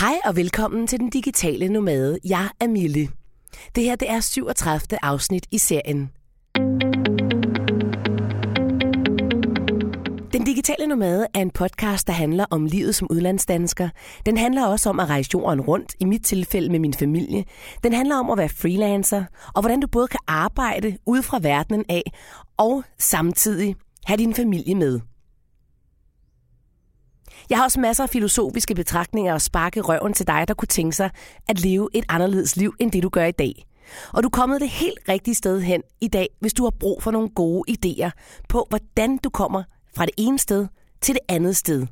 Hej og velkommen til Den Digitale Nomade. Jeg er Mille. Det her det er 37. afsnit i serien. Den Digitale Nomade er en podcast, der handler om livet som udlandsdansker. Den handler også om at rejse jorden rundt, i mit tilfælde med min familie. Den handler om at være freelancer, og hvordan du både kan arbejde ude fra verdenen af, og samtidig have din familie med. Jeg har også masser af filosofiske betragtninger og sparke røven til dig, der kunne tænke sig at leve et anderledes liv, end det du gør i dag. Og du er kommet det helt rigtige sted hen i dag, hvis du har brug for nogle gode idéer på, hvordan du kommer fra det ene sted til det andet sted.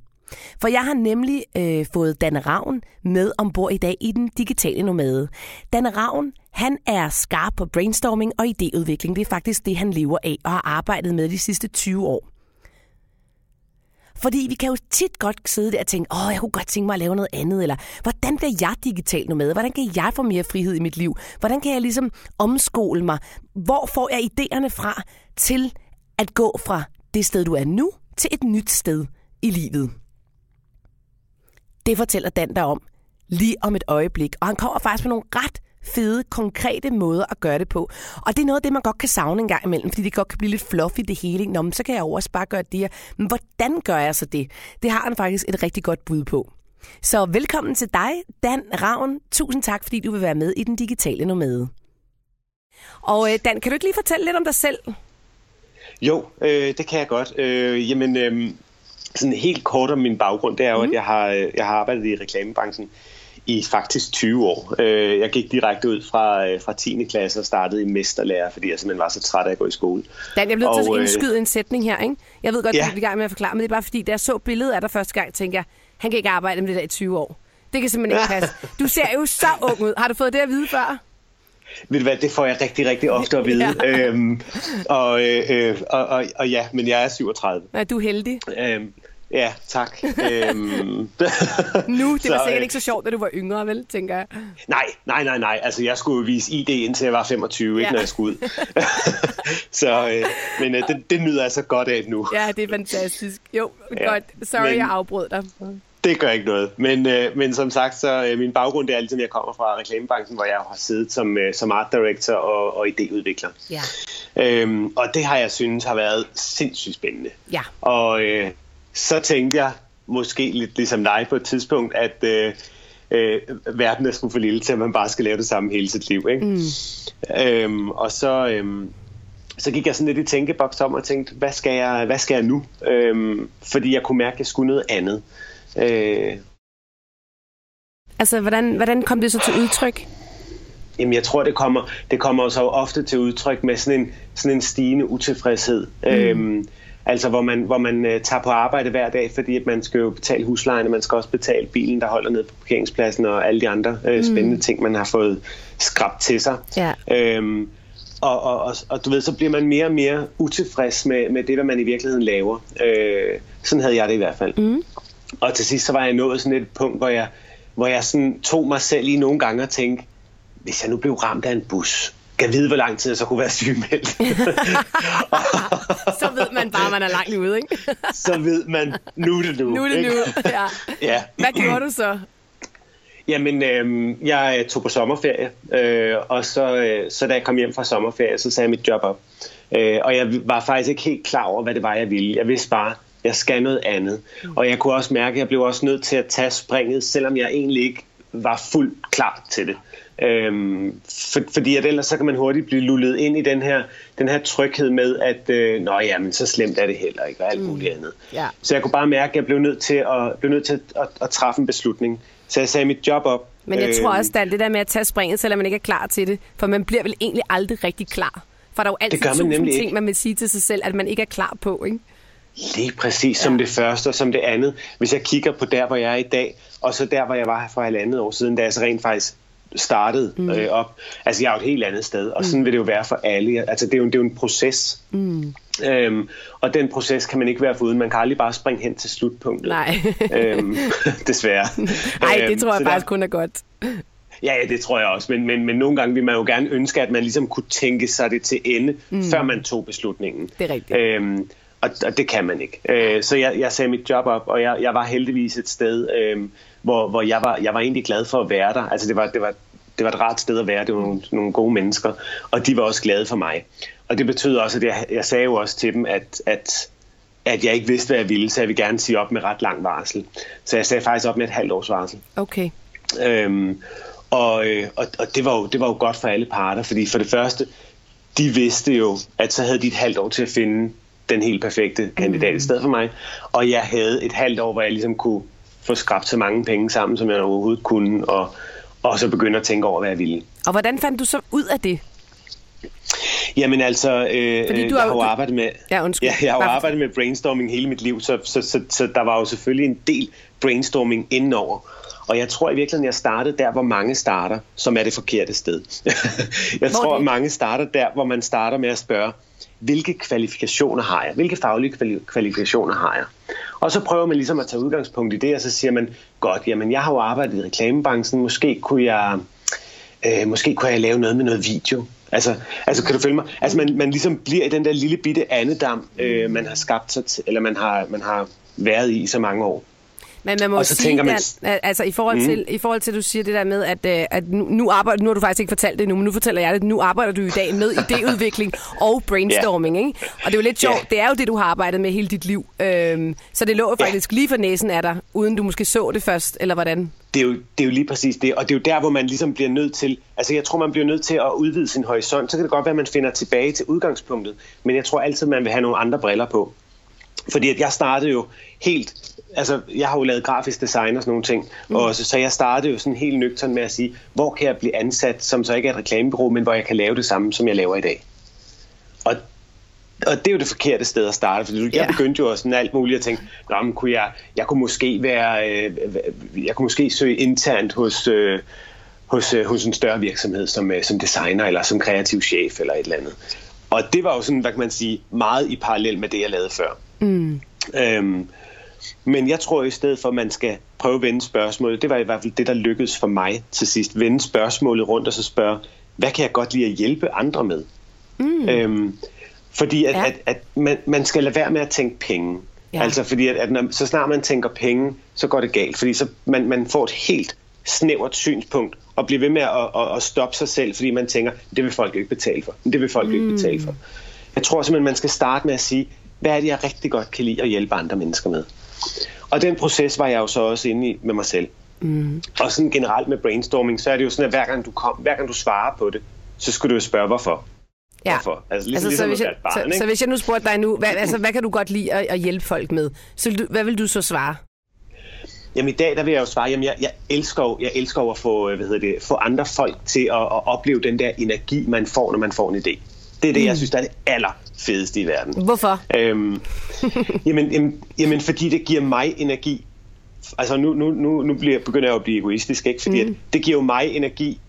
For jeg har nemlig fået Dan Ravn med ombord i dag i Den Digitale Nomade. Dan Ravn, han er skarp på brainstorming og idéudvikling. Det er faktisk det, han lever af og har arbejdet med de sidste 20 år. Fordi vi kan jo tit godt sidde der og tænke, jeg kunne godt tænke mig at lave noget andet, eller hvordan bliver jeg digital nomade? Hvordan kan jeg få mere frihed i mit liv? Hvordan kan jeg ligesom omskole mig? Hvor får jeg idéerne fra til at gå fra det sted, du er nu, til et nyt sted i livet? Det fortæller Dan der om lige om et øjeblik, og han kommer faktisk med nogle ret fede, konkrete måder at gøre det på. Og det er noget af det, man godt kan savne en gang imellem, fordi det godt kan blive lidt fluffy det hele. Nå, men så kan jeg også bare gøre det her. Men hvordan gør jeg så det? Det har han faktisk et rigtig godt bud på. Så velkommen til dig, Dan Ravn. Tusind tak, fordi du vil være med i Den Digitale Nomade. Og Dan, kan du ikke lige fortælle lidt om dig selv? Jo, det kan jeg godt. Sådan helt kort om min baggrund, det er jo, at jeg har arbejdet i reklamebranchen i faktisk 20 år. Jeg gik direkte ud fra 10. klasse og startede i mesterlærer, fordi jeg simpelthen var så træt af at gå i skole. Dan, jeg blev nødt til at indskyde en sætning her, ikke? Jeg ved godt, at du er i gang med at forklare, men det er bare fordi, da jeg så billedet af dig første gang, tænkte jeg, han kan ikke arbejde med det der i 20 år. Det kan simpelthen ikke passe. Du ser jo så ung ud. Har du fået det at vide før? Ved du hvad, det får jeg rigtig, rigtig ofte at vide. Ja. Men jeg er 37. Ja, du er heldig. Ja, tak. Nu, det var sikkert ikke så sjovt, da du var yngre, vel, tænker jeg. Nej. Altså, jeg skulle jo vise ID, indtil jeg var 25, ikke, når jeg skulle ud. Det nyder jeg så godt af nu. Ja, det er fantastisk. Jo, godt. Jeg afbrød dig. Det gør ikke noget. Men som sagt, så min baggrund er ligesom, jeg kommer fra reklamebranchen, hvor jeg har siddet som art director og idéudvikler. Ja. Og det har jeg synes har været sindssygt spændende. Ja. Og så tænkte jeg, måske lidt ligesom dig på et tidspunkt, at verden er sgu for lille til, at man bare skal lave det samme hele sit liv. Ikke? Mm. Så gik jeg sådan lidt i tænkeboks om og tænkte, hvad skal jeg nu? Fordi jeg kunne mærke, at jeg skulle noget andet. Altså, hvordan kom det så til udtryk? Jamen, jeg tror, det kommer så ofte til udtryk med sådan en stigende utilfredshed. Mm. Altså, hvor man tager på arbejde hver dag, fordi at man skal jo betale huslejen, og man skal også betale bilen, der holder ned på parkeringspladsen, og alle de andre spændende ting, man har fået skrabt til sig. Yeah. Og du ved, så bliver man mere og mere utilfreds med det, hvad man i virkeligheden laver. Sådan havde jeg det i hvert fald. Mm. Og til sidst, så var jeg nået sådan et punkt, hvor jeg sådan tog mig selv i nogle gange og tænkte, hvis jeg nu blev ramt af en bus, kan vide, hvor lang tid jeg så kunne være sygemeldt. Så ved man bare, man er langt ude, ikke? Så ved man, nu er det nu, ja. Ja. Hvad gjorde du så? Jamen, jeg tog på sommerferie, og så da jeg kom hjem fra sommerferie, så sagde jeg mit job op. Og jeg var faktisk ikke helt klar over, hvad det var, jeg ville. Jeg vidste bare, jeg skal noget andet. Og jeg kunne også mærke, at jeg blev også nødt til at tage springet, selvom jeg egentlig ikke var fuldt klar til det. Fordi at ellers så kan man hurtigt blive lullet ind i den her tryghed med, at så slemt er det heller ikke, og alt muligt andet. Yeah. Så jeg kunne bare mærke, at jeg blev nødt til at træffe en beslutning. Så jeg sagde mit job op. Men jeg tror også, at det der med at tage springet, selvom man ikke er klar til det, for man bliver vel egentlig aldrig rigtig klar. For der er jo altid tusind ting, man vil sige til sig selv, at man ikke er klar på, ikke? Lige præcis som det første og som det andet. Hvis jeg kigger på der, hvor jeg er i dag, og så der, hvor jeg var for 1,5 år siden, da jeg så rent faktisk startede op. Altså, jeg er jo et helt andet sted, og sådan vil det jo være for alle. Altså, det er jo en proces. Mm. Og den proces kan man ikke være foruden. Man kan aldrig bare springe hen til slutpunktet. Nej. Desværre. Nej, det tror jeg faktisk kun er godt. Ja, det tror jeg også. Men nogle gange vil man jo gerne ønske, at man ligesom kunne tænke sig det til ende, før man tog beslutningen. Det er rigtigt. Og det kan man ikke. Så jeg sagde mit job op, og jeg var heldigvis et sted, hvor jeg var egentlig glad for at være der. Altså det var et rart sted at være. Det var nogle gode mennesker, og de var også glade for mig. Og det betød også, at jeg sagde jo også til dem, at jeg ikke vidste, hvad jeg ville, så jeg ville gerne sige op med ret lang varsel. Så jeg sagde faktisk op med et halvt års varsel. Okay. Og det var jo godt for alle parter, fordi for det første, de vidste jo, at så havde de et halvt år til at finde den helt perfekte kandidat i stedet for mig. Og jeg havde et halvt år, hvor jeg ligesom kunne få skrabt så mange penge sammen, som jeg overhovedet kunne, og så begynde at tænke over, hvad jeg ville. Og hvordan fandt du så ud af det? Jamen altså, jeg har jo arbejdet med brainstorming hele mit liv, så der var jo selvfølgelig en del brainstorming indenover. Og jeg tror i virkeligheden, jeg startede der, hvor mange starter, som er det forkerte sted. Jeg tror, at mange starter der, hvor man starter med at spørge, hvilke kvalifikationer har jeg? Hvilke faglige kvalifikationer har jeg? Og så prøver man ligesom at tage udgangspunkt i det, og så siger man, godt, jamen jeg har jo arbejdet i reklamebranchen, måske kunne jeg lave noget med noget video. Altså kan du følge mig? Altså man ligesom bliver i den der lille bitte andedam, man har skabt sig til, eller man har været i så mange år. Men man må og så sige, man... I forhold til, du siger det der med, at nu har du faktisk ikke fortalt det nu, men nu fortæller jeg det, nu arbejder du i dag med idéudvikling og brainstorming, ikke? Og det er jo lidt sjovt, det er jo det, du har arbejdet med hele dit liv. Så det lå faktisk lige for næsen af dig, uden du måske så det først, eller hvordan? Det er jo lige præcis det, og det er jo der, hvor man ligesom bliver nødt til, altså jeg tror, man bliver nødt til at udvide sin horisont, så kan det godt være, at man finder tilbage til udgangspunktet, men jeg tror altid, man vil have nogle andre briller på. Fordi at jeg startede jo helt... Altså, jeg har jo lavet grafisk design og sådan nogle ting, og så jeg startede jo sådan helt nøgtern med at sige, hvor kan jeg blive ansat, som så ikke er et reklamebureau, men hvor jeg kan lave det samme, som jeg laver i dag. Og det er jo det forkerte sted at starte, fordi jeg begyndte jo også sådan alt muligt at tænke, jeg kunne måske søge internt hos en større virksomhed som designer eller som kreativ chef eller et eller andet. Og det var jo sådan, hvad kan man sige, meget i parallel med det, jeg lavede før. Men jeg tror, i stedet for, at man skal prøve at vende spørgsmålet, det var i hvert fald det, der lykkedes for mig til sidst. Vende spørgsmålet rundt og så spørge, hvad kan jeg godt lide at hjælpe andre med? Fordi man skal lade være med at tænke penge. Ja. Altså fordi, når, så snart man tænker penge, så går det galt. Fordi så man får et helt snævert synspunkt og bliver ved med at stoppe sig selv, fordi man tænker, det vil folk ikke betale for. Jeg tror simpelthen, man skal starte med at sige, hvad er det, jeg rigtig godt kan lide at hjælpe andre mennesker med? Og den proces var jeg jo så også inde i med mig selv. Og sådan generelt med brainstorming, så er det jo sådan, at hver gang du svarer på det, så skal du jo spørge, hvorfor. Ja. Hvorfor? Altså, så hvis jeg nu spurgte dig nu, hvad kan du godt lide at hjælpe folk med? Hvad vil du så svare? Jamen i dag, der vil jeg jo svare, jamen jeg elsker at få andre folk til at opleve den der energi, man får, når man får en idé. Det er det, jeg synes, der er det allerfedeste i verden. Hvorfor? Jamen, fordi det giver mig energi. Altså, nu begynder jeg at blive egoistisk, ikke? Fordi at det giver jo mig energi,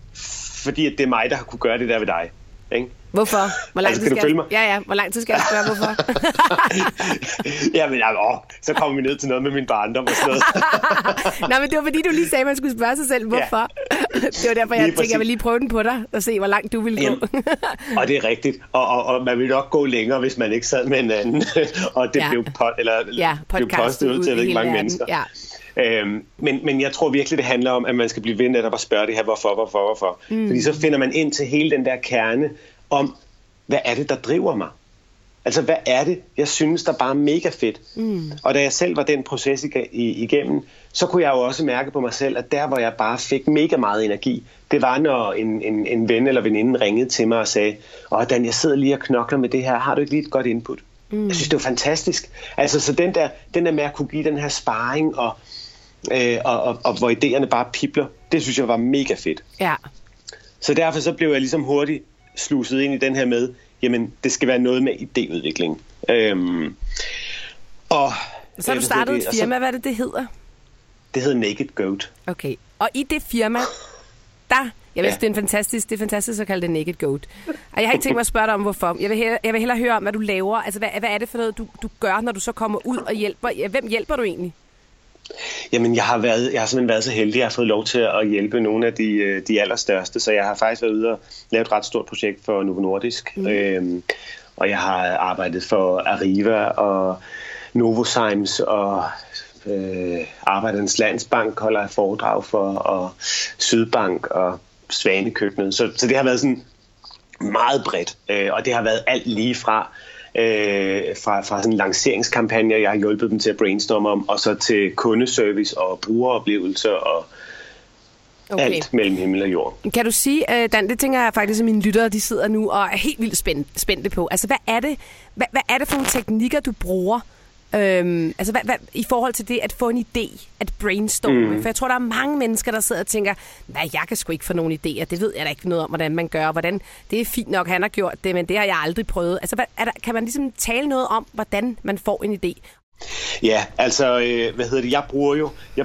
fordi at det er mig, der har kunne gøre det der ved dig. Ikke? Hvorfor? Hvor lang tid skal jeg spørge, hvorfor? Så kommer vi ned til noget med min barndom og sådan noget. Nej, men det var fordi, du lige sagde, at man skulle spørge sig selv, hvorfor? Ja. Det var derfor, jeg tænkte, jeg vil lige prøve den på dig, og se, hvor langt du ville gå. Og det er rigtigt. Og man ville nok gå længere, hvis man ikke sad med en anden. Og det blev postet ud til, jeg ved ikke, mange mennesker. Ja. Men jeg tror virkelig, det handler om, at man skal blive ved netop at spørge det her, hvorfor. Fordi så finder man ind til hele den der kerne om, hvad er det, der driver mig? Altså, hvad er det, jeg synes, der bare er mega fedt? Og da jeg selv var den proces igennem, så kunne jeg jo også mærke på mig selv, at der, hvor jeg bare fik mega meget energi, det var, når en ven eller veninde ringede til mig og sagde, Dan, jeg sidder lige og knokler med det her, har du ikke lige et godt input? Jeg synes, det var fantastisk. Altså, så den der med at kunne give den her sparring og hvor idéerne bare pipler, det synes jeg var mega fedt. Ja. Så derfor så blev jeg ligesom hurtigt sluset ind i den her med, jamen det skal være noget med idéudvikling. Så har du startet et firma, hvad er det hedder? Det hedder Naked Goat. Okay, og i det firma, der... Jeg ved, det er fantastisk at kalde det Naked Goat. Og jeg har ikke tænkt mig at spørge dig om, hvorfor. Jeg vil hellere høre om, hvad du laver. Altså, hvad er det for noget, du gør, når du så kommer ud og hjælper? Hvem hjælper du egentlig? Jamen, jeg har simpelthen været så heldig, at jeg har fået lov til at hjælpe nogle af de allerstørste. Så jeg har faktisk været ude og lave et ret stort projekt for Novo Nordisk. Og jeg har arbejdet for Arriva og Novozymes og Arbejderens Landsbank holder jeg foredrag for, og Sydbank og Svanekøkkenet. Så det har været sådan meget bredt, og det har været alt lige fra sådan en lanceringskampagne, jeg har hjulpet dem til at brainstorme om, og så til kundeservice og brugeroplevelser og okay. Alt mellem himmel og jord. Kan du sige, Dan, det tænker jeg faktisk, at mine lyttere de sidder nu og er helt vildt spændte på. Altså, hvad er det for nogle teknikker, du bruger? Altså i forhold til det at få en idé, at brainstorme, for jeg tror, der er mange mennesker, der sidder og tænker, nej, jeg kan sgu ikke få nogen idéer, det ved jeg da ikke noget om, hvordan man gør, hvordan, det er fint nok, han har gjort det, men det har jeg aldrig prøvet. Altså kan man ligesom tale noget om, hvordan man får en idé? Ja, altså, jeg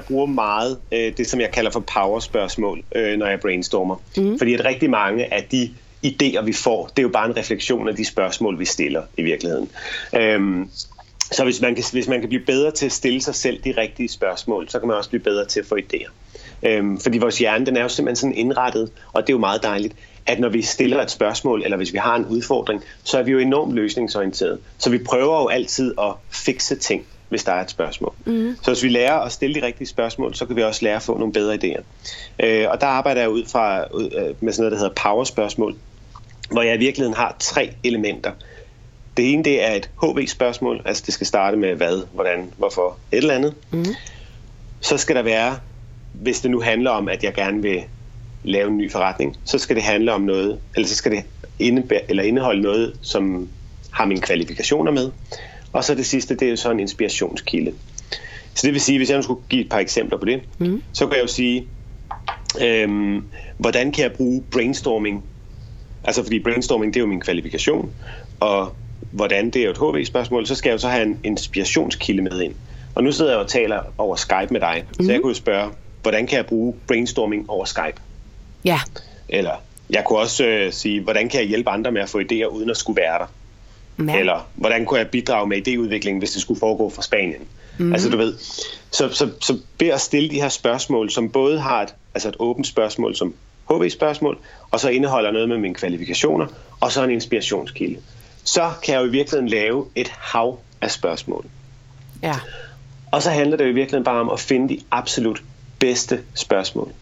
bruger meget det, som jeg kalder for powerspørgsmål, når jeg brainstormer, fordi at rigtig mange af de idéer, vi får, det er jo bare en refleksion af de spørgsmål, vi stiller i virkeligheden. Så hvis man kan blive bedre til at stille sig selv de rigtige spørgsmål, så kan man også blive bedre til at få idéer. Fordi vores hjerne, den er jo simpelthen sådan indrettet, og det er jo meget dejligt, at når vi stiller et spørgsmål, eller hvis vi har en udfordring, så er vi jo enormt løsningsorienterede. Så vi prøver jo altid at fikse ting, hvis der er et spørgsmål. Så hvis vi lærer at stille de rigtige spørgsmål, så kan vi også lære at få nogle bedre idéer. Og der arbejder jeg ud fra med sådan noget, der hedder power-spørgsmål, hvor jeg i virkeligheden har 3 elementer. Det ene, det er et HV-spørgsmål, altså det skal starte med hvad, hvordan, hvorfor, et eller andet. Så skal der være, hvis det nu handler om, at jeg gerne vil lave en ny forretning, så skal det handle om noget, eller så skal det indeholde noget, som har mine kvalifikationer med. Og så det sidste, det er jo så en inspirationskilde. Så det vil sige, hvis jeg nu skulle give et par eksempler på det, så kan jeg jo sige, hvordan kan jeg bruge brainstorming? Altså fordi brainstorming, det er jo min kvalifikation, og hvordan, det er jo et HV-spørgsmål, så skal jeg jo så have en inspirationskilde med ind. Og nu sidder jeg og taler over Skype med dig, så jeg kunne spørge, hvordan kan jeg bruge brainstorming over Skype? Ja. Eller jeg kunne også sige, hvordan kan jeg hjælpe andre med at få idéer, uden at skulle være der? Ja. Eller hvordan kunne jeg bidrage med idéudviklingen, hvis det skulle foregå fra Spanien? Altså du ved, så ved at stille de her spørgsmål, som både har et åbent spørgsmål, som HV-spørgsmål, og så indeholder noget med mine kvalifikationer, og så en inspirationskilde. Så kan jeg jo i virkeligheden lave et hav af spørgsmål. Ja. Og så handler det jo i virkeligheden bare om at finde de absolut bedste spørgsmål.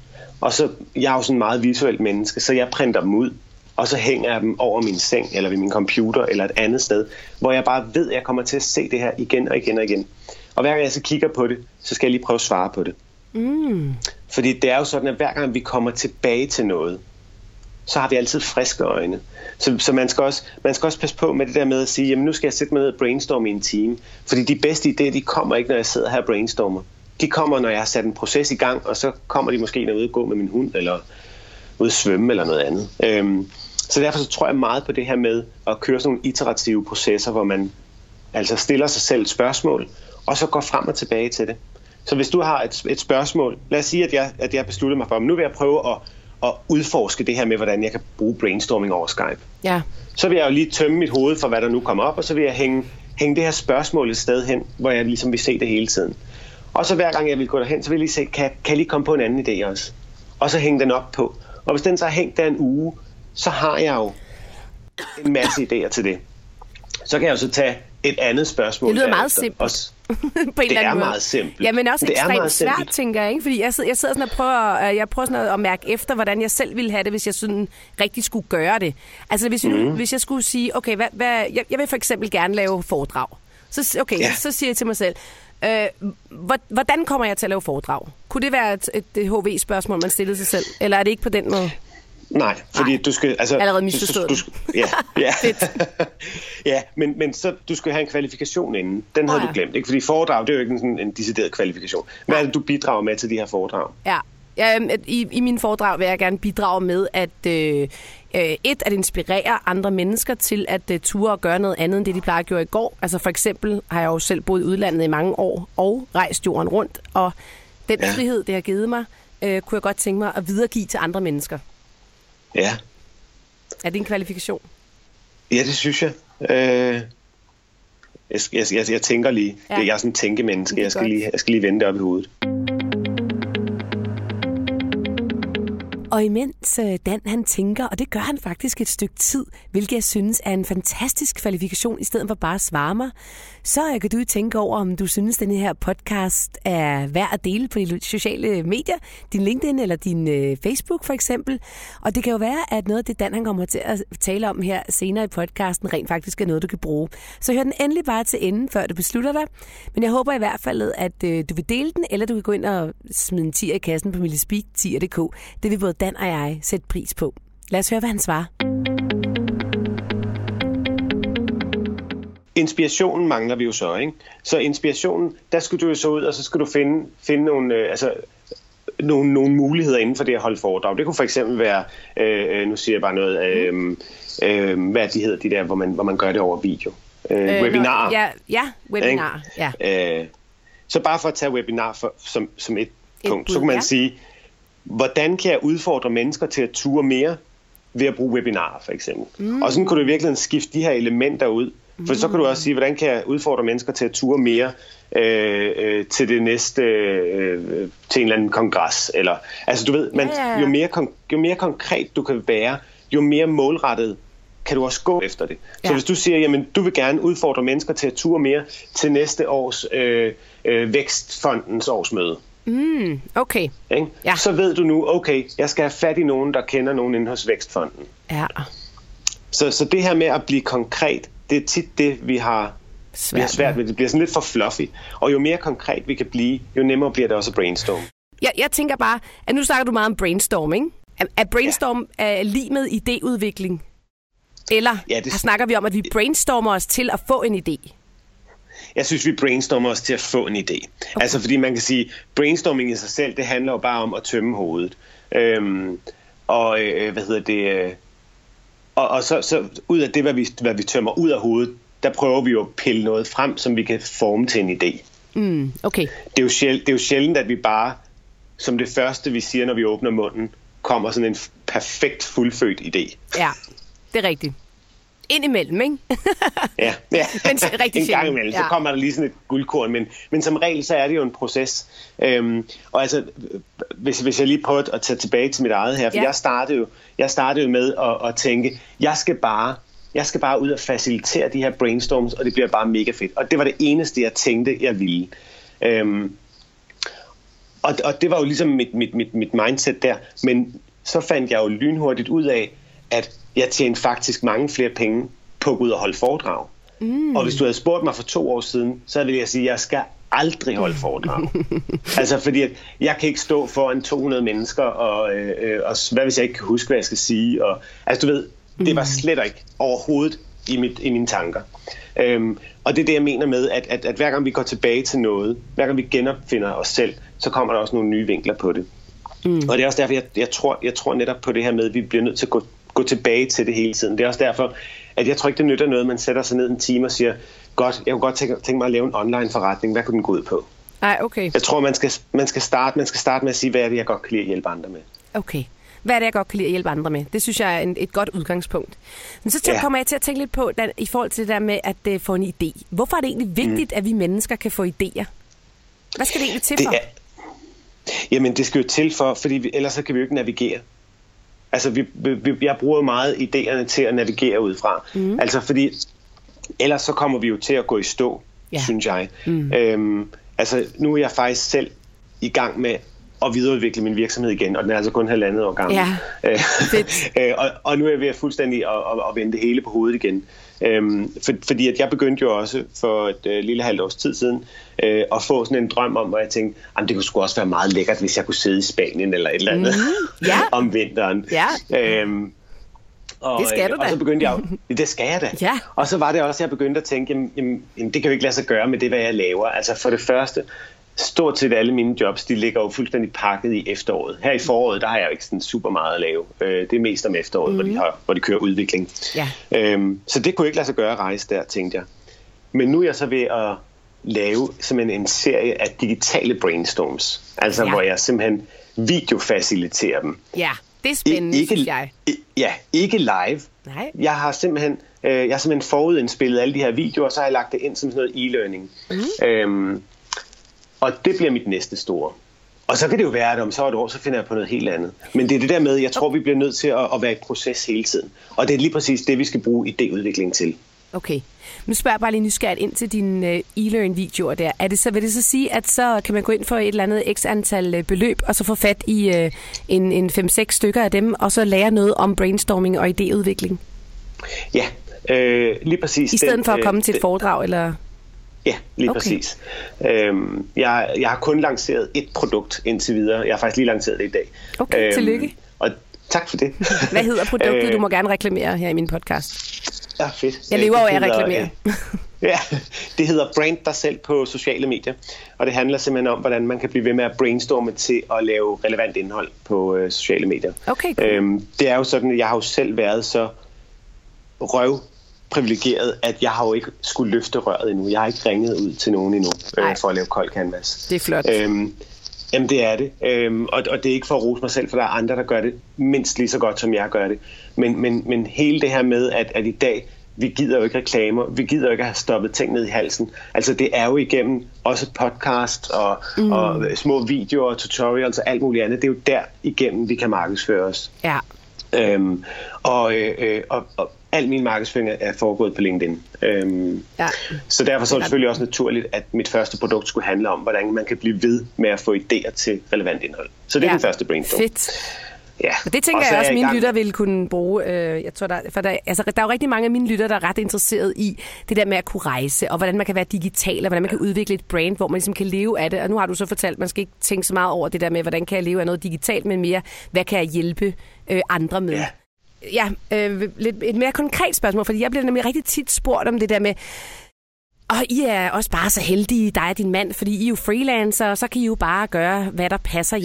Og så, jeg er jo sådan en meget visuelt menneske, så jeg printer dem ud, og så hænger jeg dem over min seng, eller ved min computer, eller et andet sted, hvor jeg bare ved, at jeg kommer til at se det her igen og igen og igen. Og hver gang jeg så kigger på det, så skal jeg lige prøve at svare på det. Fordi det er jo sådan, at hver gang vi kommer tilbage til noget, så har vi altid friske øjne. Så man skal også passe på med det der med at sige, jamen nu skal jeg sætte mig ned og brainstorme i en time. Fordi de bedste idéer, de kommer ikke, når jeg sidder her og brainstormer. De kommer, når jeg har sat en proces i gang, og så kommer de måske, når jeg er ude at gå med min hund, eller ude at svømme, eller noget andet. Så derfor så tror jeg meget på det her med at køre sådan nogle iterative processer, hvor man altså stiller sig selv et spørgsmål, og så går frem og tilbage til det. Så hvis du har et spørgsmål, lad os sige, at jeg beslutter mig for, nu vil jeg prøve at udforske det her med, hvordan jeg kan bruge brainstorming over Skype. Ja. Så vil jeg jo lige tømme mit hoved for, hvad der nu kommer op, og så vil jeg hænge det her spørgsmål et sted hen, hvor jeg ligesom vil se det hele tiden. Og så hver gang jeg vil gå derhen, så vil jeg lige se, kan jeg lige komme på en anden idé også? Og så hænge den op på. Og hvis den så har hængt der en uge, så har jeg jo en masse idéer til det. Så kan jeg jo så tage et andet spørgsmål. Det lyder meget simpelt. Det er meget simpelt. Ja, men også ekstremt svært, tænker jeg, ikke? Fordi jeg sidder sådan og prøver sådan at mærke efter, hvordan jeg selv ville have det, hvis jeg sådan rigtig skulle gøre det. Altså hvis jeg skulle sige, okay, jeg vil for eksempel gerne lave foredrag. Så siger jeg til mig selv, hvordan kommer jeg til at lave foredrag? Kunne det være et HV-spørgsmål, man stillede sig selv? Eller er det ikke på den måde? Nej, fordi du skal... Altså, allerede misforstået. Ja. Ja, men så du skal have en kvalifikation inden. Den havde du glemt, ikke? Fordi foredrag, det er jo ikke sådan en decideret kvalifikation. Hvad er det, du bidrager med til de her foredrag? Ja, i mine foredrag vil jeg gerne bidrage med at inspirere andre mennesker til at ture og gøre noget andet, end det de plejede at gøre i går. Altså for eksempel har jeg jo selv boet i udlandet i mange år og rejst jorden rundt, og den frihed, det har givet mig, kunne jeg godt tænke mig at videregive til andre mennesker. Ja. Er det en kvalifikation? Ja, det synes jeg. Jeg tænker lige. Ja. Jeg er sådan en tænkemenneske. Jeg skal lige vende det op i hovedet. Og imens Dan han tænker, og det gør han faktisk et stykke tid, hvilket jeg synes er en fantastisk kvalifikation, i stedet for bare at svare mig, så kan du tænke over, om du synes, den her podcast er værd at dele på de sociale medier, din LinkedIn eller din Facebook for eksempel. Og det kan jo være, at noget af det Dan han kommer til at tale om her senere i podcasten, rent faktisk er noget, du kan bruge. Så hør den endelig bare til enden, før du beslutter dig. Men jeg håber i hvert fald, at du vil dele den, eller du kan gå ind og smide en 10'er i kassen på millespeak10.dk. Det vil både Dan og jeg sætte pris på. Lad os høre, hvad han svarer. Inspirationen mangler vi jo så, ikke? Så inspirationen, der skulle du jo så ud, og så skulle du finde nogle... nogle muligheder inden for det at holde foredrag. Det kunne for eksempel være, nu siger jeg bare noget, hvad de hedder, de der, hvor man gør det over video. Webinarer. Ja, webinarer. Ja. Så bare for at tage webinar som et punkt, så kan man sige, hvordan kan jeg udfordre mennesker til at ture mere ved at bruge webinarer, for eksempel. Og sådan kunne du i virkeligheden skifte de her elementer ud, for så kan du også sige, hvordan kan jeg udfordre mennesker til at ture mere til det næste, til en eller anden kongres, eller, altså du ved, jo mere konkret du kan være, jo mere målrettet kan du også gå efter det. Ja. Så hvis du siger, jamen du vil gerne udfordre mennesker til at ture mere til næste års Vækstfondens årsmøde. Okay. Ja. Så ved du nu, okay, jeg skal have fat i nogen, der kender nogen inde hos Vækstfonden. Ja. Så det her med at blive konkret, det er tit det, vi har svært ved. Det bliver sådan lidt for fluffy. Og jo mere konkret vi kan blive, jo nemmere bliver det også at brainstorme. Jeg tænker bare, at nu snakker du meget om brainstorming. Er brainstorm lig med idéudvikling? Eller snakker vi om, at vi brainstormer os til at få en idé? Jeg synes, vi brainstormer os til at få en idé. Okay. Altså fordi man kan sige, brainstorming i sig selv, det handler jo bare om at tømme hovedet. Og så ud af det, hvad vi tømmer ud af hovedet, der prøver vi jo at pille noget frem, som vi kan forme til en idé. Okay. Det er jo sjældent, at vi bare, som det første, vi siger, når vi åbner munden, kommer sådan en perfekt fuldfødt idé. Ja, det er rigtigt. Indimellem, ikke? ja. Men rigtig en gang imellem, så kommer der lige sådan et guldkorn, men som regel, så er det jo en proces. Og altså, hvis jeg lige prøver at tage tilbage til mit eget her, for jeg startede jo med at tænke, jeg skal bare ud og facilitere de her brainstorms, og det bliver bare mega fedt. Og det var det eneste, jeg tænkte, jeg ville. Og det var jo ligesom mit mindset der. Men så fandt jeg jo lynhurtigt ud af, at jeg tjente faktisk mange flere penge på at gå ud og holde foredrag. Og hvis du havde spurgt mig for 2 år siden, så ville jeg sige, at jeg skal aldrig holde foredrag. Altså fordi at jeg kan ikke stå foran 200 mennesker, og hvad hvis jeg ikke kan huske, hvad jeg skal sige. Og, altså du ved, det var slet ikke overhovedet i mine tanker. Og det er det, jeg mener med, at hver gang vi går tilbage til noget, hver gang vi genopfinder os selv, så kommer der også nogle nye vinkler på det. Og det er også derfor, jeg tror netop på det her med, at vi bliver nødt til at gå tilbage til det hele tiden. Det er også derfor, at jeg tror ikke, det nytter noget, man sætter sig ned en time og siger, godt, jeg kunne godt tænke mig at lave en online forretning, hvad kunne den gå ud på? Ej, okay. Jeg tror, man skal starte med at sige, hvad er det, jeg godt kan lide at hjælpe andre med. Okay. Hvad er det, jeg godt kan lide at hjælpe andre med? Det synes jeg er et godt udgangspunkt. Men så kommer jeg til at tænke lidt på, Dan, i forhold til det der med at få en idé. Hvorfor er det egentlig vigtigt, at vi mennesker kan få idéer? Hvad skal det egentlig til for? Jamen, det skal jo til for, fordi ellers så kan vi jo ikke navigere. Altså, jeg bruger meget idéerne til at navigere ud fra. Altså, fordi ellers så kommer vi jo til at gå i stå, synes jeg. Altså, nu er jeg faktisk selv i gang med og videreudvikle min virksomhed igen, og den er altså kun 1,5 år gammel. Ja. og nu er jeg ved at fuldstændig at vende det hele på hovedet igen. Fordi at jeg begyndte jo også for et lille halvt års tid siden at få sådan en drøm om, hvor jeg tænkte, det kunne sgu også være meget lækkert, hvis jeg kunne sidde i Spanien eller et eller andet om vinteren. Ja. Det skal du da. Og så begyndte jeg jo, det skal jeg da. Ja. Og så var det også, jeg begyndte at tænke, jamen, det kan jo ikke lade sig gøre med det, hvad jeg laver. Altså for det første, stort set alle mine jobs, de ligger jo fuldstændig pakket i efteråret. Her i foråret, der har jeg jo ikke sådan super meget at lave. Det er mest om efteråret, hvor de kører udvikling. Ja. Så det kunne ikke lade sig gøre at rejse der, tænkte jeg. Men nu er jeg så ved at lave simpelthen en serie af digitale brainstorms. Altså hvor jeg simpelthen videofaciliterer dem. Ja, det er spændende, synes jeg. Ikke live. Nej. Jeg har simpelthen forudindspillet alle de her videoer, og så har jeg lagt det ind som sådan noget e-learning. Og det bliver mit næste store. Og så kan det jo være, at om så et år, så finder jeg på noget helt andet. Men det er det der med, jeg tror, vi bliver nødt til at være i proces hele tiden. Og det er lige præcis det, vi skal bruge idéudvikling til. Okay. Nu spørger jeg bare lige nysgerrigt ind til dine e-learn-videoer der. Er det så, vil det så sige, at så kan man gå ind for et eller andet x antal beløb, og så få fat i en 5-6 stykker af dem, og så lære noget om brainstorming og idéudvikling? Ja, lige præcis. I stedet for at komme til et foredrag, eller... Ja, lige præcis. Jeg har kun lanceret et produkt indtil videre. Jeg har faktisk lige lanceret det i dag. Okay, tillykke. Og tak for det. Hvad hedder produktet? Du må gerne reklamere her i min podcast. Ja, fedt. Jeg lever jo af at reklamere. Ja, det hedder Brand dig selv på sociale medier. Og det handler simpelthen om, hvordan man kan blive ved med at brainstorme til at lave relevant indhold på sociale medier. Okay, cool. Det er jo sådan, at jeg har jo selv været så privilegeret, at jeg har jo ikke skulle løfte røret endnu. Jeg har ikke ringet ud til nogen endnu for at lave kold canvas. Det er flot. Jamen, det er det. Og det er ikke for at rose mig selv, for der er andre, der gør det mindst lige så godt, som jeg gør det. Men hele det her med, at i dag, vi gider jo ikke reklamer, vi gider jo ikke have stoppet ting ned i halsen. Altså, det er jo igennem også podcast og små videoer og tutorials og alt muligt andet. Det er jo der igennem, vi kan markedsføre os. Ja. Al min markedsføring er foregået på LinkedIn. Så derfor så er det selvfølgelig også naturligt, at mit første produkt skulle handle om, hvordan man kan blive ved med at få idéer til relevant indhold. Så det er den første brainstorm. Fedt. Ja. Og det tænker jeg også, at mine lytter vil kunne bruge. Jeg tror, der er jo rigtig mange af mine lytter, der er ret interesseret i det der med at kunne rejse, og hvordan man kan være digital, og hvordan man kan udvikle et brand, hvor man ligesom kan leve af det. Og nu har du så fortalt, at man skal ikke tænke så meget over det der med, hvordan kan jeg leve af noget digitalt, men mere, hvad kan jeg hjælpe andre med? Ja. Ja, et mere konkret spørgsmål, fordi jeg bliver nemlig rigtig tit spurgt om det der med, I er også bare så heldige, dig og din mand, fordi I er jo freelancer, og så kan I jo bare gøre, hvad der passer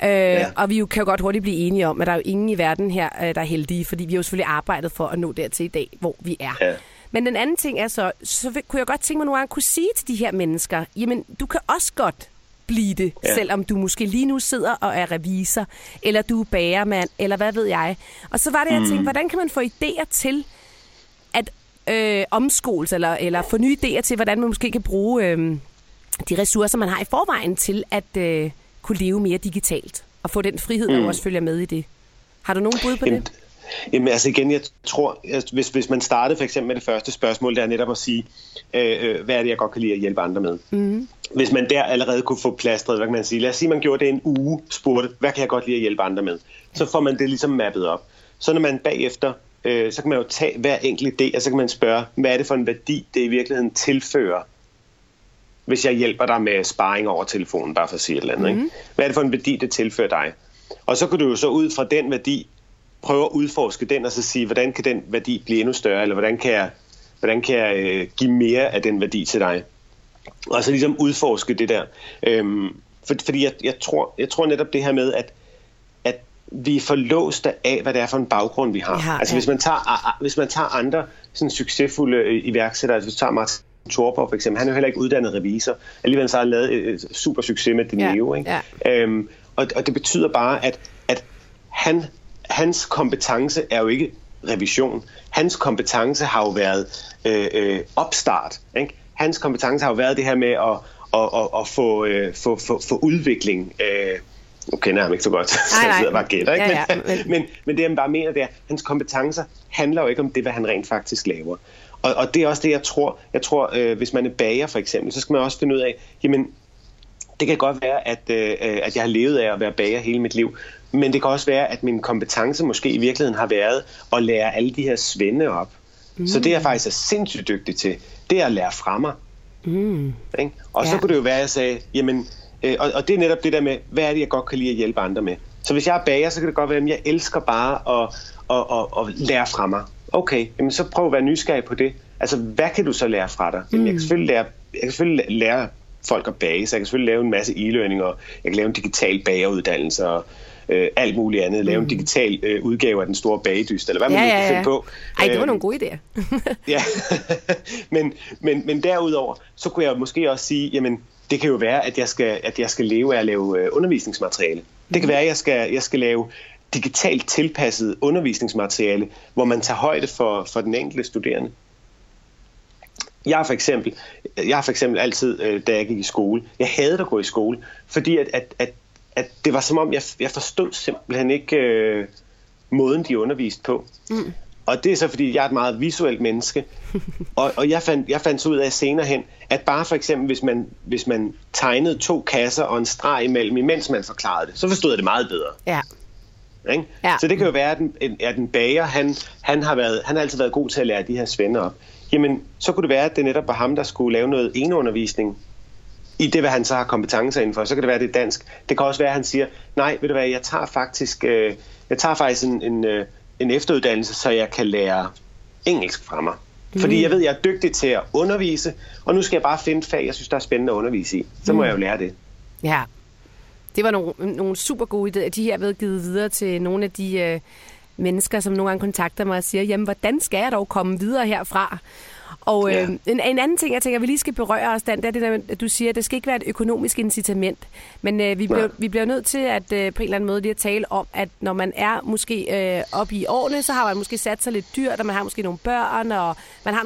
jer. Og vi kan jo godt hurtigt blive enige om, at der er jo ingen i verden her, der er heldige, fordi vi har jo selvfølgelig arbejdet for at nå dertil i dag, hvor vi er. Ja. Men den anden ting er så kunne jeg godt tænke mig nogle gange kunne sige til de her mennesker, jamen du kan også godt blive det, selvom du måske lige nu sidder og er revisor, eller du er bagermand, eller hvad ved jeg. Og så var det, jeg tænkte, hvordan kan man få idéer til at omskole sig, eller få nye idéer til, hvordan man måske kan bruge de ressourcer, man har i forvejen til at kunne leve mere digitalt, og få den frihed, der også følger med i det. Har du nogen bud på det? Jamen altså igen, jeg tror, hvis man startede for eksempel med det første spørgsmål, der er netop at sige, hvad er det, jeg godt kan lide at hjælpe andre med? Hvis man der allerede kunne få plastret, hvad kan man sige? Lad os sige, man gjorde det en uge, spurgte, hvad kan jeg godt lide at hjælpe andre med? Så får man det ligesom mappet op. Så når man bagefter, så kan man jo tage hver enkelt idé, og så kan man spørge, hvad er det for en værdi, det i virkeligheden tilfører? Hvis jeg hjælper dig med sparring over telefonen, bare for at sige et eller andet. Ikke? Hvad er det for en værdi, det tilfører dig? Og så kan du jo så ud fra den værdi, prøve at udforske den, og så sige, hvordan kan den værdi blive endnu større, eller hvordan kan jeg give mere af den værdi til dig? Og så ligesom udforske det der. Fordi jeg tror netop det her med, at vi er for låst af, hvad det er for en baggrund, vi har. Altså hvis man tager andre sådan succesfulde iværksættere, altså hvis du tager Martin Thorpe for eksempel, han er jo heller ikke uddannet revisor, alligevel så har han lavet et super succes med Deneo. Og det betyder bare, at hans kompetence er jo ikke revision. Hans kompetence har jo været opstart, ikke? Hans kompetence har jo været det her med at få udvikling. Nu kender jeg ham ikke så godt, så jeg sidder bare og gætter. Ikke? Ja, men det, jeg bare mener, det er, at hans kompetencer handler jo ikke om det, hvad han rent faktisk laver. Og det er også det, jeg tror. Jeg tror, hvis man er bager for eksempel, så skal man også finde ud af, jamen, det kan godt være, at jeg har levet af at være bager hele mit liv, men det kan også være, at min kompetence måske i virkeligheden har været at lære alle de her svende op. Så det, jeg faktisk er sindssygt dygtig til, det er at lære fra mig. Og så kunne det jo være, at jeg sagde, jamen, og det er netop det der med, hvad er det, jeg godt kan lide at hjælpe andre med? Så hvis jeg er bager, så kan det godt være, at jeg elsker bare at lære fra mig. Okay, jamen, så prøv at være nysgerrig på det. Altså, hvad kan du så lære fra dig? Jamen, jeg kan selvfølgelig lære folk at bage, så jeg kan selvfølgelig lave en masse e-learning, og jeg kan lave en digital bageruddannelse, og alt muligt andet. Lave en digital udgave af den store bagedyst, eller hvad man nu kan finde på. Ej, det var nogle gode idéer. Ja, men derudover, så kunne jeg måske også sige, jamen, det kan jo være, at jeg skal leve af at lave undervisningsmateriale. Det kan være, at jeg skal lave digitalt tilpasset undervisningsmateriale, hvor man tager højde for den enkelte studerende. Jeg har for eksempel altid, da jeg gik i skole, jeg hadede at gå i skole, fordi at det var som om, jeg forstod simpelthen ikke måden, de underviste på. Mm. Og det er så, fordi jeg er et meget visuelt menneske, og jeg fandt ud af senere hen, at bare for eksempel, hvis man tegnede 2 kasser og en streg imellem, imens man forklarede det, så forstod jeg det meget bedre. Ja. Ja. Så det kan jo være, at en bager, han har altid været god til at lære de her svende op. Jamen, så kunne det være, at det netop var ham, der skulle lave noget eneundervisning i det, hvad han så har kompetencer indenfor. Så kan det være, at det er dansk. Det kan også være, at han siger, nej, ved du hvad, jeg tager faktisk en efteruddannelse, så jeg kan lære engelsk fra mig. Fordi jeg ved, jeg er dygtig til at undervise, og nu skal jeg bare finde fag, jeg synes, der er spændende at undervise i. Så må jeg jo lære det. Ja, det var nogle super gode idéer. De her er blevet givet videre til nogle af de mennesker, som nogle gange kontakter mig og siger, jamen, hvordan skal jeg dog komme videre herfra? Og ja. en anden ting, jeg tænker, vi lige skal berøre os, Dan, det er det, der, du siger, at det skal ikke være et økonomisk incitament, men vi bliver nødt til at på en eller anden måde lige at tale om, at når man er måske oppe i årene, så har man måske sat sig lidt dyrt, og man har måske nogle børn, og man har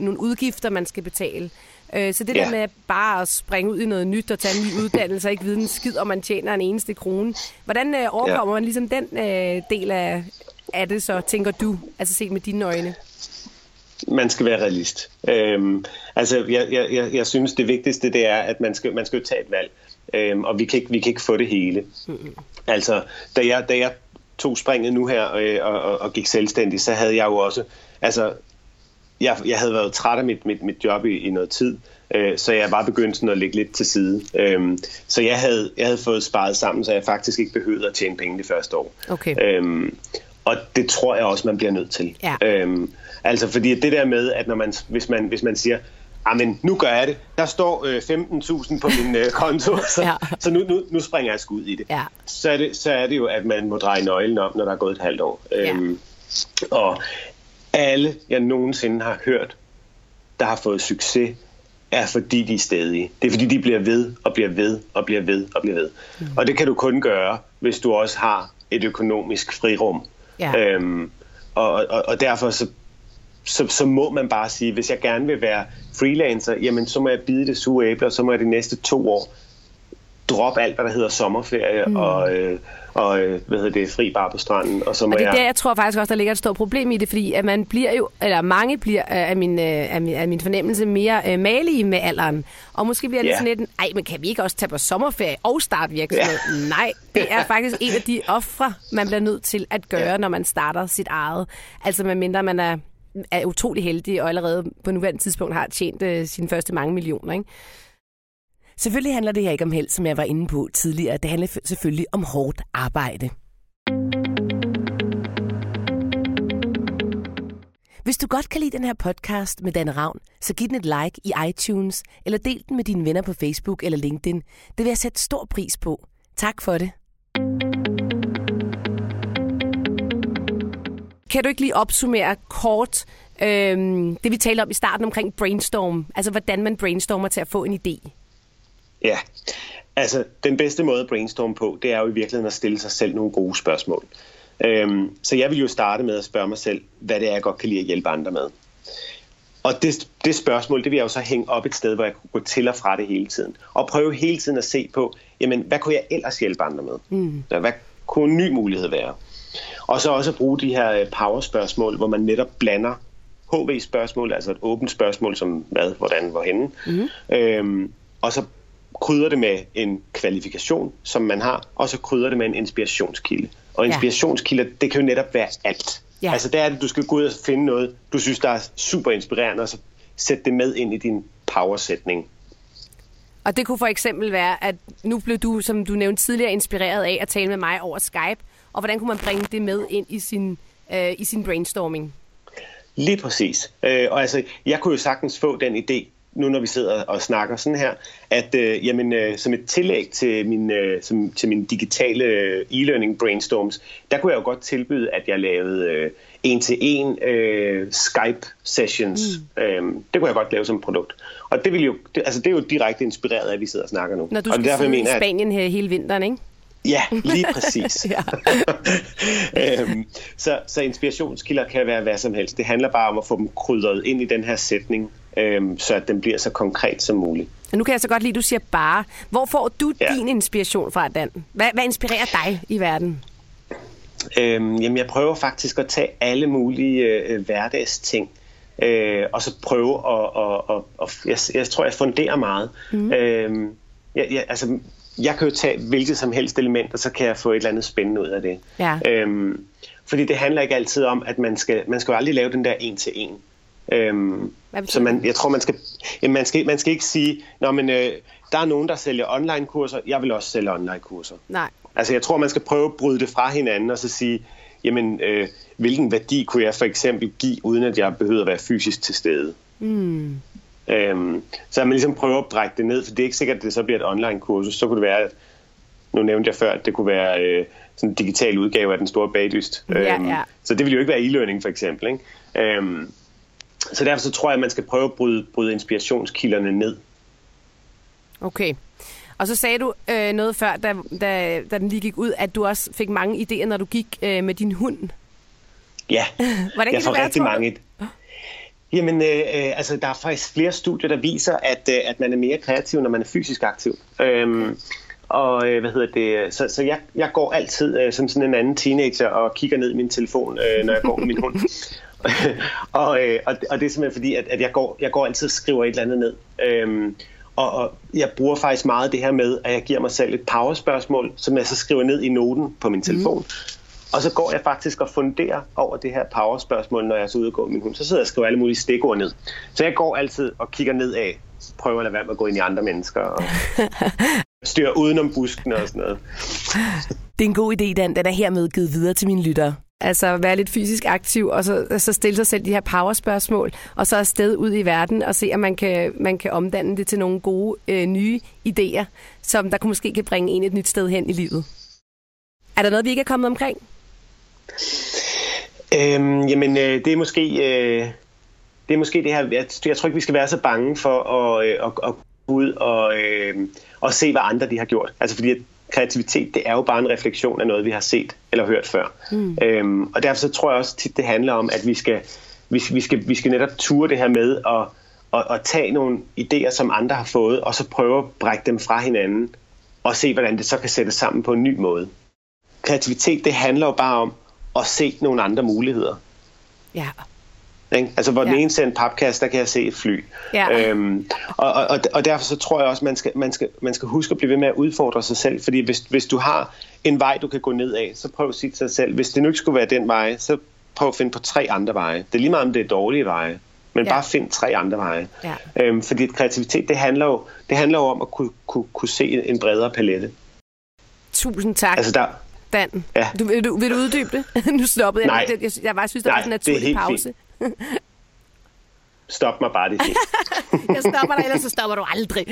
nogle udgifter, man skal betale. Så det der med bare at springe ud i noget nyt og tage en ny uddannelse og ikke vide en skid, om man tjener en eneste krone. Hvordan overkommer man ligesom den del af det, så tænker du, altså set med dine øjne? Man skal være realist. Jeg synes, det vigtigste det er, at man skal jo tage et valg, og vi kan ikke få det hele. Mm-hmm. Altså, da jeg tog springet nu her og gik selvstændig, så havde jeg jo også... Altså, jeg havde været træt af mit job i noget tid, så jeg var begyndt sådan at lægge lidt til side. Så jeg havde fået sparet sammen, så jeg faktisk ikke behøvede at tjene penge det første år. Okay. Og det tror jeg også, man bliver nødt til. Ja. Altså fordi det der med, at hvis man siger, men nu gør jeg det, der står 15.000 på min konto, så nu springer jeg sgu ud i det. Ja. Så er det jo, at man må dreje nøglen om, når der er gået et halvt år. Og alle, jeg nogensinde har hørt, der har fået succes, er fordi de er stedige. Det er fordi, de bliver ved og bliver ved og bliver ved og bliver ved. Mm. Og det kan du kun gøre, hvis du også har et økonomisk frirum. Ja. Og derfor så må man bare sige, hvis jeg gerne vil være freelancer, jamen så må jeg bide det sure æble, og så må jeg de næste 2 år droppe alt, hvad der hedder sommerferie og fri bar på stranden. Og så må og det er der, jeg tror faktisk også, der ligger et stort problem i det, fordi at man bliver jo, eller mange bliver af min fornemmelse mere malige med alderen. Og måske bliver det sådan lidt, nej, men kan vi ikke også tage på sommerferie og starte virksomhed? Ja. Nej, det er faktisk en af de ofre, man bliver nødt til at gøre, når man starter sit eget. Altså medmindre man er utrolig heldig og allerede på nuværende tidspunkt har tjent sine første mange millioner, ikke? Selvfølgelig handler det her ikke om held, som jeg var inde på tidligere. Det handler selvfølgelig om hårdt arbejde. Hvis du godt kan lide den her podcast med Dan Ravn, så giv den et like i iTunes, eller del den med dine venner på Facebook eller LinkedIn. Det vil jeg sætte stor pris på. Tak for det. Kan du ikke lige opsummere kort det, vi talte om i starten omkring brainstorm? Altså, hvordan man brainstormer til at få en idé? Ja, altså den bedste måde at brainstorme på, det er jo i virkeligheden at stille sig selv nogle gode spørgsmål. Så jeg vil jo starte med at spørge mig selv, hvad det er, jeg godt kan lide at hjælpe andre med. Og det spørgsmål, det vil jeg jo så hænge op et sted, hvor jeg kunne gå til og fra det hele tiden. Og prøve hele tiden at se på, jamen hvad kunne jeg ellers hjælpe andre med? Hvad kunne en ny mulighed være? Og så også at bruge de her power-spørgsmål, hvor man netop blander HV-spørgsmål, altså et åbent spørgsmål som hvad, hvordan, hvorhenne. Og så krydder det med en kvalifikation, som man har, og så krydder det med en inspirationskilde. Og inspirationskilder, det kan jo netop være alt. Ja. Altså der er det, du skal gå ud og finde noget, du synes, der er super inspirerende, og så sætte det med ind i din powersætning. Og det kunne for eksempel være, at nu blev du, som du nævnte tidligere, inspireret af at tale med mig over Skype, og hvordan kunne man bringe det med ind i sin brainstorming? Lige præcis. Og altså, jeg kunne jo sagtens få den idé, nu når vi sidder og snakker sådan her, at som et tillæg til min digitale e-learning brainstorms, der kunne jeg jo godt tilbyde, at jeg lavede en-til-en Skype-sessions. Det kunne jeg godt lave som produkt. Og det, det er jo direkte inspireret af, at vi sidder og snakker nu. Når du skal sidde i Spanien hele vinteren, ikke? Ja, lige præcis. Så inspirationskilder kan være hvad som helst. Det handler bare om at få dem krydret ind i den her sætning, så at den bliver så konkret som muligt. Og nu kan jeg så godt lide, at du siger bare. Hvor får du din inspiration fra, Dan? Hvad inspirerer dig i verden? Jamen, jeg prøver faktisk at tage alle mulige hverdagsting. Og så prøve at jeg tror, jeg funderer meget. Mm. Jeg kan jo tage hvilket som helst element, og så kan jeg få et eller andet spændende ud af det. Ja. Fordi det handler ikke altid om, at man skal aldrig lave den der en til en. Så jeg tror, man skal ikke sige, der er nogen, der sælger online-kurser, jeg vil også sælge online-kurser. Nej. Altså, jeg tror, man skal prøve at bryde det fra hinanden, og så sige, hvilken værdi kunne jeg for eksempel give, uden at jeg behøver at være fysisk til stede? Mm. Så man ligesom prøver at brække det ned, for det er ikke sikkert, at det så bliver et online-kursus. Så kunne det være, nu nævnte jeg før, at det kunne være sådan en digital udgave af den store bagdyst. Ja. Så det ville jo ikke være e-learning for eksempel, ikke? Så derfor så tror jeg, at man skal prøve at bryde inspirationskilderne ned. Okay. Og så sagde du noget før, da den lige gik ud, at du også fik mange idéer, når du gik med din hund. Ja, jeg får rigtig mange. Der er faktisk flere studier, der viser, at man er mere kreativ, når man er fysisk aktiv. Så jeg går altid som sådan en anden teenager og kigger ned i min telefon, når jeg går med min hund. Og det er simpelthen fordi, at jeg går altid og skriver et eller andet ned. Og jeg bruger faktisk meget det her med, at jeg giver mig selv et powerspørgsmål, som jeg så skriver ned i noten på min telefon. Og så går jeg faktisk og funderer over det her powerspørgsmål, når jeg er så ude og går med min hund. Så sidder jeg og skriver alle mulige stikord ned. Så jeg går altid og kigger nedad, prøver at lade være med at gå ind i andre mennesker og styrer udenom busken og sådan noget. Det er en god idé, Dan. Den er hermed givet videre til mine lyttere. Altså være lidt fysisk aktiv, og så stille sig selv de her powerspørgsmål, og så afsted ud i verden og se, om man kan omdanne det til nogle gode, nye idéer, som der måske kan bringe en et nyt sted hen i livet. Er der noget, vi ikke er kommet omkring? Det er måske det her, jeg tror ikke, vi skal være så bange for at gå ud og se, hvad andre de har gjort. Altså fordi kreativitet, det er jo bare en refleksion af noget, vi har set eller hørt før. Og derfor så tror jeg også tit, det handler om, at vi skal netop ture det her med at tage nogle idéer, som andre har fået, og så prøve at brække dem fra hinanden og se, hvordan det så kan sættes sammen på en ny måde. Kreativitet, det handler jo bare om at se nogle andre muligheder. Ja. Altså hvor den ene ser en papkasse, der kan jeg se et fly. Ja. Og derfor så tror jeg også, man skal huske at blive ved med at udfordre sig selv, fordi hvis du har en vej, du kan gå ned af, så prøv at sige til dig selv, hvis det nu ikke skulle være den vej, så prøv at finde på 3 andre veje. Det er lige meget om det er dårlige veje, men bare find 3 andre veje. Ja. Fordi kreativitet, det handler jo om at kunne se en bredere palette. Tusind tak. Altså der. Dan, ja. Vil du uddybe det? Nu stoppede jeg. Nej. Jeg synes, der var sådan en naturlig pause. Stop mig bare, det er fint. Jeg stopper dig, ellers så stopper du aldrig.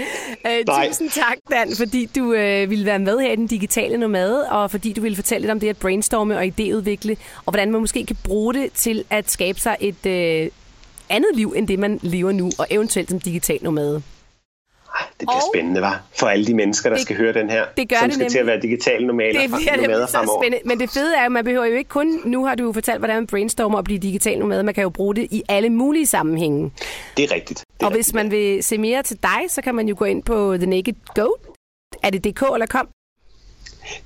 Tusind tak, Dan, fordi du ville være med her i Den Digitale Nomade, og fordi du ville fortælle lidt om det at brainstorme og idéudvikle, og hvordan man måske kan bruge det til at skabe sig et andet liv, end det man lever nu, og eventuelt som digital nomade. Det bliver spændende, hva'? For alle de mennesker, der skal høre den her, som skal til at være digitale nomader fremover. Spændende. Men det fede er, at man behøver jo ikke kun... Nu har du jo fortalt, hvordan man brainstormer og bliver digital nomad. Man kan jo bruge det i alle mulige sammenhænge. Det er rigtigt. Hvis man vil se mere til dig, så kan man jo gå ind på The Naked Goat. Er det .dk eller .com?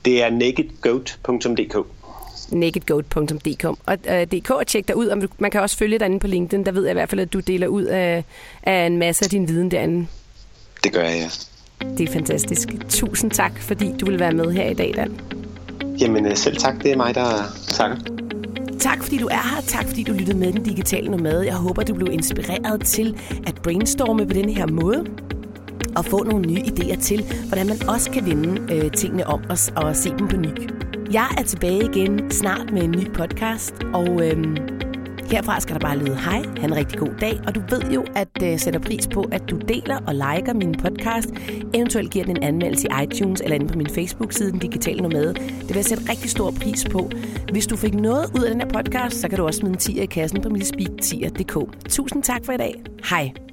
Det er nakedgoat.dk. nakedgoat.dk og tjek derud, og man kan også følge dig inde på LinkedIn. Der ved jeg i hvert fald, at du deler ud af en masse af din viden derinde. Det gør jeg, ja. Det er fantastisk. Tusind tak, fordi du vil være med her i dag, Dan. Jamen selv tak. Det er mig, der takker. Tak, fordi du er her. Tak, fordi du lyttede med Den Digitale Nomade. Jeg håber, du blev inspireret til at brainstorme på den her måde. Og få nogle nye idéer til, hvordan man også kan vende tingene om os og se dem på ny. Jeg er tilbage igen snart med en ny podcast, og... Herfra skal der bare lyde hej, have en rigtig god dag, og du ved jo, at jeg sætter pris på, at du deler og liker min podcast, eventuelt giver den en anmeldelse i iTunes eller inde på min Facebook-side, Den Digitale Nomade. Det vil jeg sætte rigtig stor pris på. Hvis du fik noget ud af den her podcast, så kan du også smide en 10'er i kassen på min speak10.dk. Tusind tak for i dag. Hej.